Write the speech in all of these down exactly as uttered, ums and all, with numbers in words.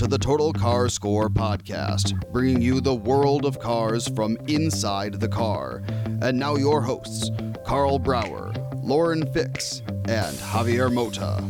to the Total Car Score podcast, bringing you the world of cars from inside the car. And now your hosts, Carl Brouwer, Lauren Fix, and Javier Mota.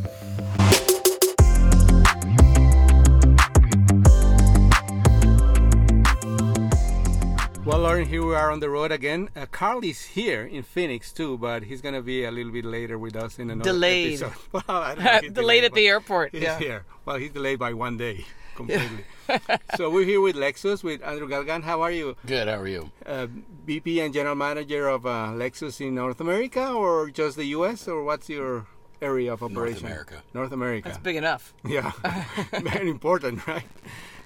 Well, Lauren, here we are on the road again. Uh, Carl is here in Phoenix, too, but he's going to be a little bit later with us in another delayed. episode. Well, I don't know delayed. Delayed at the airport. He's yeah. here. Well, he's delayed by one day completely. Yeah. So we're here with Lexus, with Andrew Gilliland. How are you? Good. How are you? Uh, V P and General Manager of uh, Lexus in North America, or just the U S, or what's your area of operation? North America. North America. That's big enough. Yeah. Very important, right?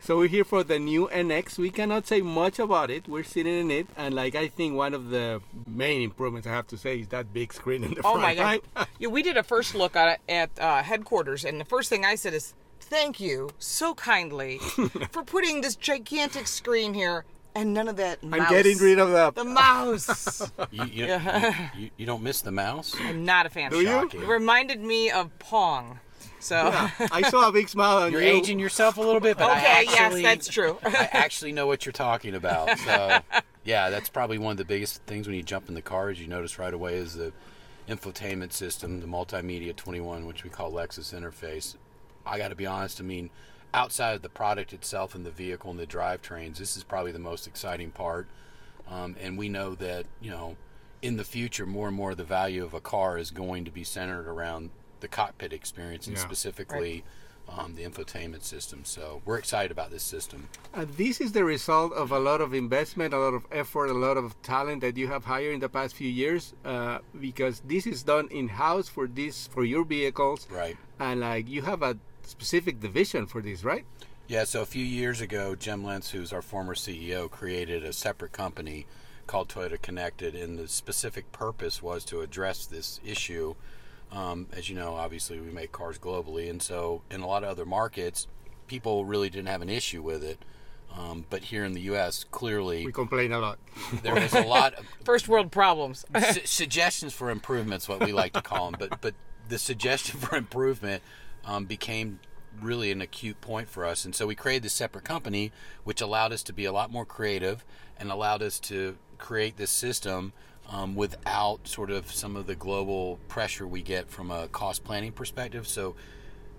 So we're here for the new N X. We cannot say much about it. We're sitting in it, and like I think one of the main improvements I have to say is that big screen in the front. Oh my God! Right? Yeah, we did a first look at, at uh, headquarters, and the first thing I said is, "Thank you so kindly for putting this gigantic screen here, and none of that mouse." I'm getting rid of that. The mouse. you, you, you, you don't miss the mouse? I'm not a fan. Do you? It reminded me of Pong. So yeah, I saw a big smile on you. You're aging yourself a little bit, but okay, I actually, yes, that's true. I actually know what you're talking about. So yeah, that's probably one of the biggest things when you jump in the car, as you notice right away, is the infotainment system, the Multimedia twenty-one, which we call Lexus Interface. I got to be honest, I mean, outside of the product itself and the vehicle and the drivetrains, this is probably the most exciting part. Um, and we know that, you know, in the future, more and more of the value of a car is going to be centered around the cockpit experience, and yeah. specifically right. um, the infotainment system. So we're excited about this system. Uh, this is the result of a lot of investment, a lot of effort, a lot of talent that you have hired in the past few years, uh, because this is done in-house for this, for your vehicles. Right. And like you have a specific division for this, right? Yeah, so a few years ago, Jim Lentz, who's our former C E O, created a separate company called Toyota Connected, and the specific purpose was to address this issue. Um, as you know, obviously we make cars globally, and so in a lot of other markets, people really didn't have an issue with it. Um, but here in the U S, clearly we complain a lot. There is a lot of first world problems. su- suggestions for improvements, what we like to call them. But but the suggestion for improvement um, became really an acute point for us, and so we created this separate company, which allowed us to be a lot more creative and allowed us to create this system. Um, without sort of some of the global pressure we get from a cost planning perspective. So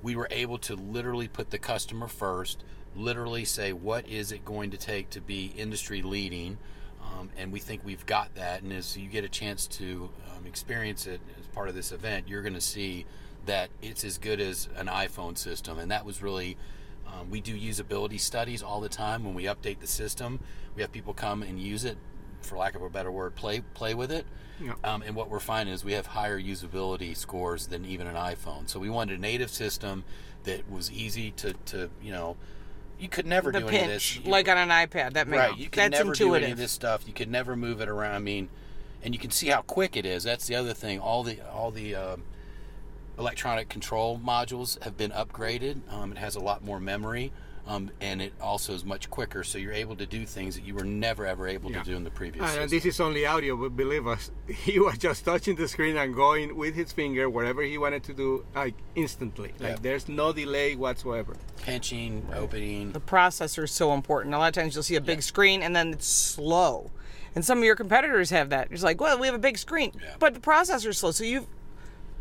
we were able to literally put the customer first, literally say, what is it going to take to be industry leading? Um, and we think we've got that. And as you get a chance to um, experience it as part of this event, you're going to see that it's as good as an iPhone system. And that was really, um, we do usability studies all the time. When we update the system, we have people come and use it, for lack of a better word, play play with it. Yeah. Um, and what we're finding is we have higher usability scores than even an iPhone. So we wanted a native system that was easy to, to you know, you could never the do pinch, any of this. Like on an iPad. That makes right. You could never intuitive. do any of this stuff. You could never move it around. I mean, and you can see how quick it is. That's the other thing. All the, all the um, electronic control modules have been upgraded. Um, it has a lot more memory. Um, and it also is much quicker, so you're able to do things that you were never ever able yeah. to do in the previous and, and this is only audio, but believe us, he was just touching the screen and going with his finger wherever he wanted to do, like instantly. Like yeah. there's no delay whatsoever. Pinching, right. opening. The processor is so important. A lot of times you'll see a big yeah. screen and then it's slow. And some of your competitors have that. It's like, well, we have a big screen, yeah. but the processor is slow. So you've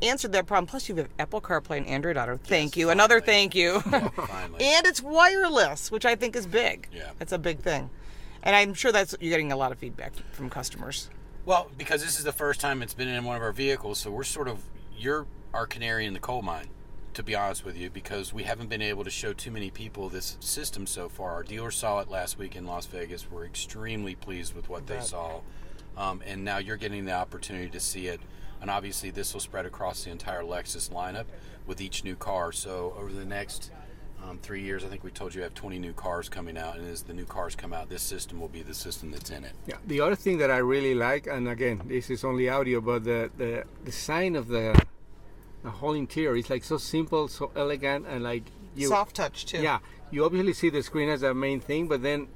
answered that problem. Plus, you have Apple CarPlay and Android Auto. Thank yes, you. Finally. Another thank you. Yeah, and it's wireless, which I think is big. Yeah, that's a big thing, and I'm sure that's you're getting a lot of feedback from customers. Well, because this is the first time it's been in one of our vehicles, so we're sort of you're our canary in the coal mine, to be honest with you, because we haven't been able to show too many people this system so far. Our dealers saw it last week in Las Vegas. We're extremely pleased with what they right. saw, um, and now you're getting the opportunity to see it. And obviously this will spread across the entire Lexus lineup with each new car. So over the next um, three years, I think we told you we have twenty new cars coming out. And as the new cars come out, this system will be the system that's in it. Yeah. The other thing that I really like, and again, this is only audio, but the, the design of the, the whole interior is like so simple, so elegant, and like... you soft touch too. Yeah. You obviously see the screen as the main thing, but then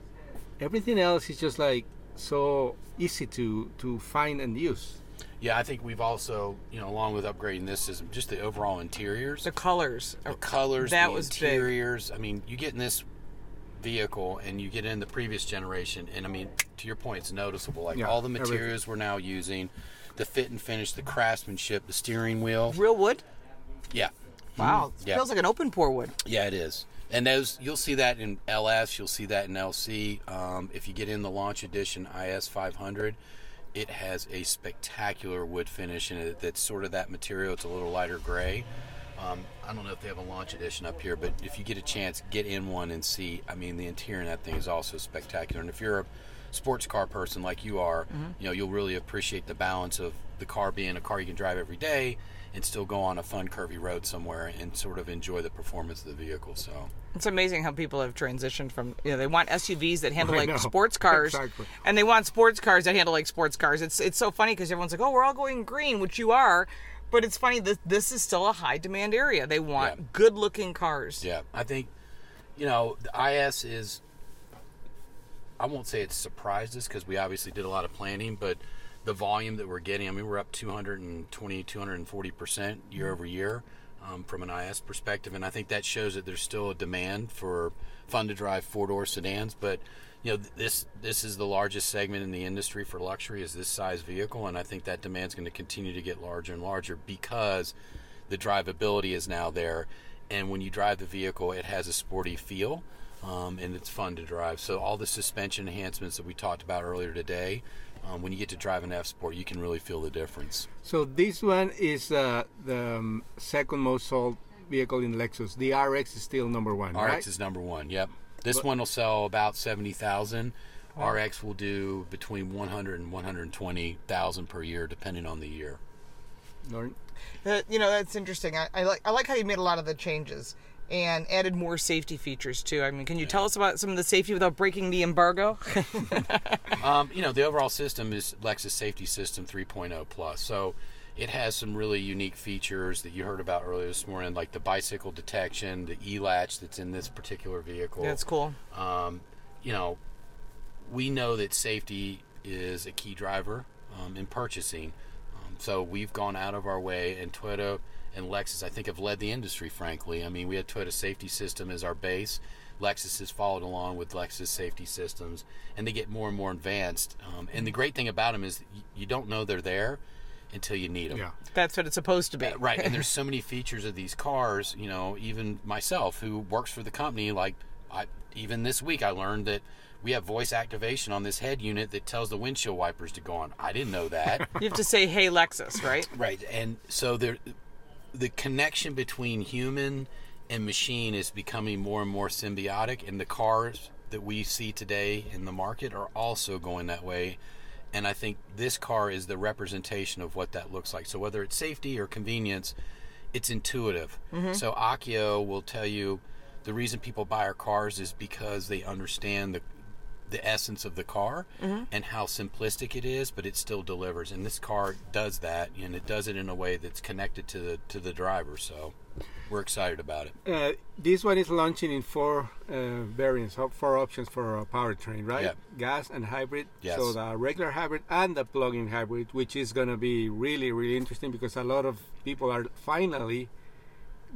everything else is just like so easy to, to find and use. Yeah, I think we've also, you know, along with upgrading this system, just the overall interiors. The colors. The colors, that the was interiors. Big. I mean, you get in this vehicle and you get in the previous generation, and I mean, to your point, it's noticeable. Like, yeah, all the materials everything. We're now using, the fit and finish, the craftsmanship, the steering wheel. Real wood? Yeah. Wow. Mm-hmm. It yeah. feels like an open pour wood. Yeah, it is. And those, you'll see that in L S, you'll see that in L C. Um, if you get in the launch edition I S five hundred, it has a spectacular wood finish in it. That's sort of that material. It's a little lighter gray. Um, I don't know if they have a launch edition up here, but if you get a chance, get in one and see. I mean, the interior in that thing is also spectacular. And if you're a sports car person like you are, mm-hmm. you know, you'll really appreciate the balance of the car being a car you can drive every day and still go on a fun, curvy road somewhere and sort of enjoy the performance of the vehicle. So it's amazing how people have transitioned from, you know, they want S U Vs that handle I like know. sports cars, exactly. and they want sports cars that handle like sports cars. It's it's so funny because everyone's like, oh, we're all going green, which you are, but it's funny that this is still a high demand area. They want yeah. good looking cars. Yeah, I think, you know, the I S is, I won't say it's surprised us because we obviously did a lot of planning, but the volume that we're getting, I mean, we're up two hundred twenty, two hundred forty percent year over year um, from an I S perspective. And I think that shows that there's still a demand for fun-to-drive four-door sedans. But, you know, this this is the largest segment in the industry for luxury is this size vehicle. And I think that demand's going to continue to get larger and larger because the drivability is now there. And when you drive the vehicle, it has a sporty feel um, and it's fun to drive. So all the suspension enhancements that we talked about earlier today, Um, when you get to drive an F-Sport, you can really feel the difference. So this one is uh, the um, second most sold vehicle in Lexus. The R X is still number one, R X right? is number one, yep. This but, one will sell about seventy thousand. Wow. R X will do between one hundred and one hundred twenty thousand per year, depending on the year. Lauren? Uh, you know, that's interesting. I, I, like, I like how you made a lot of the changes and added more safety features too. I mean, can you yeah. tell us about some of the safety without breaking the embargo? um, you know, the overall system is Lexus Safety System three point oh plus. So it has some really unique features that you heard about earlier this morning, like the bicycle detection, the e-latch that's in this particular vehicle. That's cool. Um, you know, we know that safety is a key driver um, in purchasing. Um, so we've gone out of our way, and Toyota and Lexus, I think, have led the industry, frankly. I mean, we had Toyota Safety System as our base. Lexus has followed along with Lexus Safety Systems, and they get more and more advanced. Um, and the great thing about them is you don't know they're there until you need them. Yeah. That's what it's supposed to be. Right, and there's so many features of these cars, you know, even myself, who works for the company, like I, even this week I learned that we have voice activation on this head unit that tells the windshield wipers to go on. I didn't know that. You have to say, hey, Lexus, right? Right, and so there... the connection between human and machine is becoming more and more symbiotic, and the cars that we see today in the market are also going that way. And I think this car is the representation of what that looks like. So whether it's safety or convenience, it's intuitive. Mm-hmm. So Akio will tell you the reason people buy our cars is because they understand the the essence of the car mm-hmm. and how simplistic it is, but it still delivers. And this car does that, and it does it in a way that's connected to the to the driver. So we're excited about it. Uh, this one is launching in four uh, variants, four options for a powertrain, right? Yeah. Gas and hybrid. Yes. So the regular hybrid and the plug-in hybrid, which is going to be really, really interesting because a lot of people are finally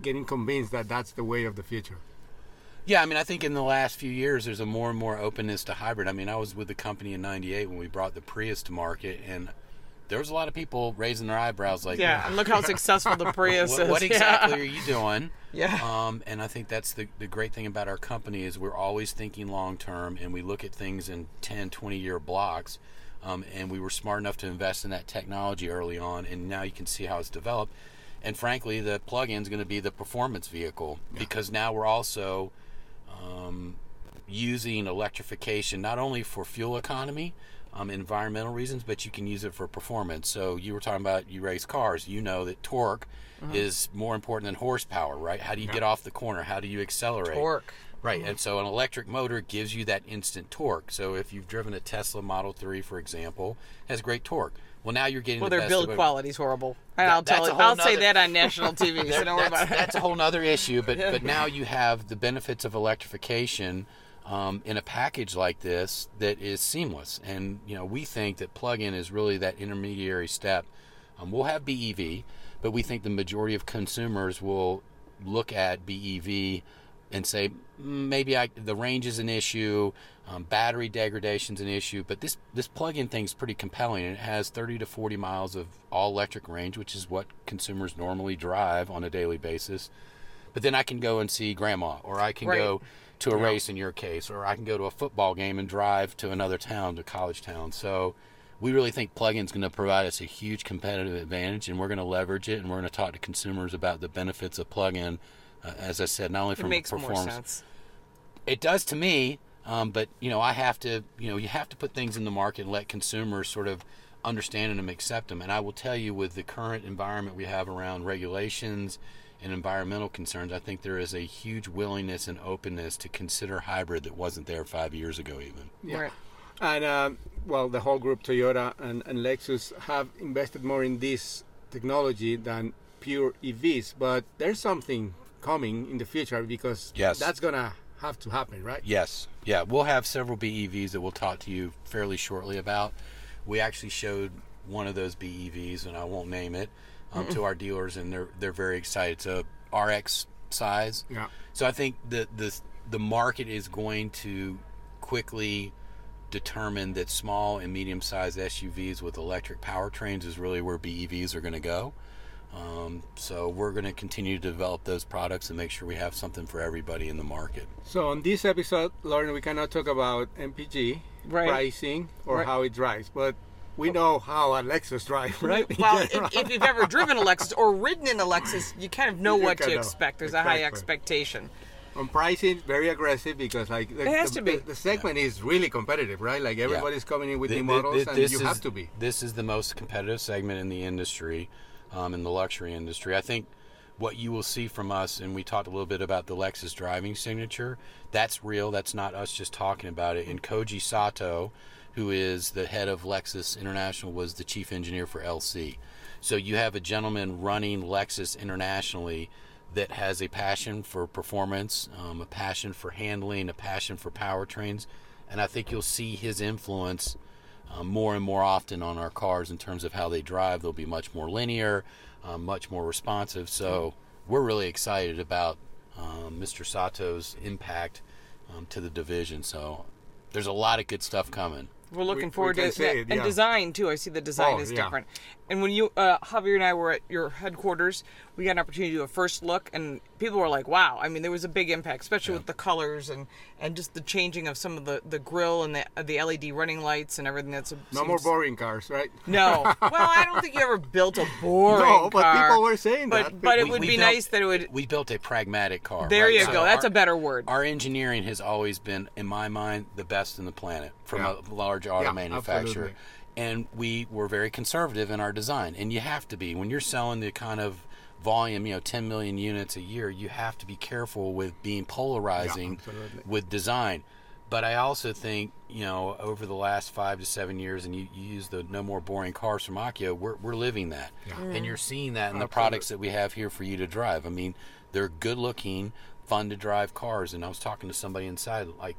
getting convinced that that's the way of the future. Yeah, I mean, I think in the last few years, there's a more and more openness to hybrid. I mean, I was with the company in ninety-eight when we brought the Prius to market, and there was a lot of people raising their eyebrows like, yeah, and look how successful the Prius what, is. What exactly yeah. are you doing? Yeah. Um, and I think that's the, the great thing about our company is we're always thinking long-term, and we look at things in ten, twenty-year blocks, um, and we were smart enough to invest in that technology early on, and now you can see how it's developed. And frankly, the plug-in is going to be the performance vehicle yeah. because now we're also... Um, using electrification not only for fuel economy, um, environmental reasons, but you can use it for performance. So you were talking about you race cars. You know that torque mm-hmm. is more important than horsepower, right? How do you yeah. get off the corner? How do you accelerate? Torque. Right, mm-hmm. and so an electric motor gives you that instant torque. So if you've driven a Tesla Model three, for example, it has great torque. Well, now you're getting well, the best. Well, their build quality is horrible. And that, I'll tell it. I'll nother, say that on national T V. So don't worry about it. That's a whole other issue. But but now you have the benefits of electrification um, in a package like this that is seamless. And, you know, we think that plug-in is really that intermediary step. Um, we'll have B E V, but we think the majority of consumers will look at B E V and say, maybe I, the range is an issue, um, battery degradation's an issue, but this, this plug-in thing's pretty compelling. It has thirty to forty miles of all-electric range, which is what consumers normally drive on a daily basis. But then I can go and see grandma, or I can right. go to a yeah. race in your case, or I can go to a football game and drive to another town, to college town. So we really think plug-in's going to provide us a huge competitive advantage, and we're going to leverage it, and we're going to talk to consumers about the benefits of plug-in. Uh, as I said, not only from performance. It makes more sense. It does to me, um, but you know, I have to, you know, you have to put things in the market and let consumers sort of understand them and accept them. And I will tell you, with the current environment we have around regulations and environmental concerns, I think there is a huge willingness and openness to consider hybrid that wasn't there five years ago even. Yeah. Right. And, uh, well, the whole group, Toyota and, and Lexus, have invested more in this technology than pure E Vs, but there's something coming in the future, because yes. that's gonna have to happen, right? Yes. Yeah, we'll have several B E Vs that we'll talk to you fairly shortly about. We actually showed one of those B E Vs, and I won't name it, um, to our dealers, and they're they're very excited. It's a R X size. Yeah. So I think the the the market is going to quickly determine that small and medium sized S U Vs with electric powertrains is really where B E Vs are going to go. Um, so we're going to continue to develop those products and make sure we have something for everybody in the market. So on this episode, Lauren, we cannot talk about M P G right. pricing or right. how it drives, but we know how a Lexus drives, right? Well, if, if you've ever driven a Lexus or ridden in a Lexus, you kind of know you what to know. expect. There's exactly. a high expectation. On pricing, very aggressive, because like the, it has the, to be. the, the segment yeah. is really competitive, right? Like everybody's yeah. coming in with the, new models, the, and you is, have to be. This is the most competitive segment in the industry. Um, in the luxury industry. I think what you will see from us, and we talked a little bit about the Lexus Driving Signature, that's real, that's not us just talking about it. And Koji Sato, who is the head of Lexus International, was the chief engineer for L C. So you have a gentleman running Lexus internationally that has a passion for performance, um, a passion for handling, a passion for powertrains, and I think you'll see his influence Uh, more and more often on our cars in terms of how they drive. They'll be much more linear, uh, much more responsive. So we're really excited about um, Mister Sato's impact um, to the division. So there's a lot of good stuff coming. We're looking we, forward we to that. It, yeah. And design, too. I see the design oh, is yeah. different. And when you, uh, Javier and I were at your headquarters, we got an opportunity to do a first look, and people were like, wow. I mean, there was a big impact, especially yeah. with the colors and, and just the changing of some of the, the grill and the the L E D running lights and everything. That's a, No seems... more boring cars, right? No. Well, I don't think you ever built a boring car. No, but car. people were saying but, that. But we, it would be built, nice that it would... We built a pragmatic car. There right? you so go. That's our, a better word. Our engineering has always been, in my mind, the best in the planet from yeah. a large auto yeah, manufacturer. Absolutely. And we were very conservative in our design, and you have to be when you're selling the kind of volume, you know, ten million units a year. You have to be careful with being polarizing yeah, with design. But I also think, you know, over the last five to seven years, and you, you use the no more boring cars from Akio, we're we're living that, yeah. mm. and you're seeing that in the absolutely. products that we have here for you to drive. I mean, they're good looking, fun to drive cars. And I was talking to somebody inside, like,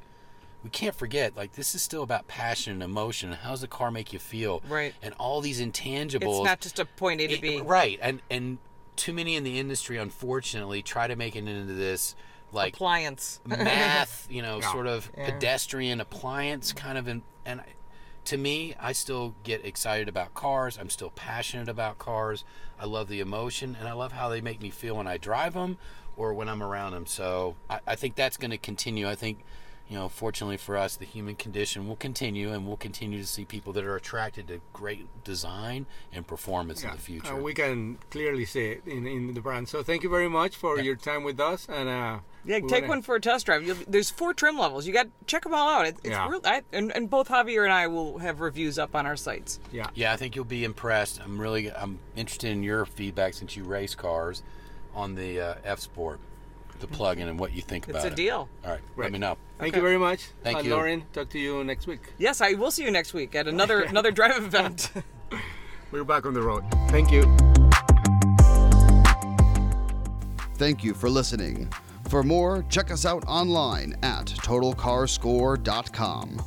we can't forget, like, this is still about passion and emotion. How does the car make you feel? Right. And all these intangibles. It's not just a point A to B. It, right. And and too many in the industry, unfortunately, try to make it into this, like, appliance. Math, you know, yeah. sort of yeah. pedestrian appliance kind of. In, and to me, I still get excited about cars. I'm still passionate about cars. I love the emotion, and I love how they make me feel when I drive them or when I'm around them. So I, I think that's going to continue. I think... You know, fortunately for us, the human condition will continue, and we'll continue to see people that are attracted to great design and performance yeah. in the future. Uh, we can clearly see it in, in the brand. So thank you very much for yeah. your time with us. And uh, yeah, take wanna... one for a test drive. You'll, there's four trim levels. You got check them all out. It, it's yeah. real, I, and, and both Javier and I will have reviews up on our sites. Yeah, yeah, I think you'll be impressed. I'm really, I'm interested in your feedback since you race cars on the uh, F-Sport. The plug-in and what you think about it. It's a deal. All right, right. Let me know. Thank okay. you very much. Thank and you, Lauren. Talk to you next week. Yes, I will see you next week at another another drive event. We're back on the road. Thank you. Thank you for listening. For more, check us out online at Total Car Score dot com.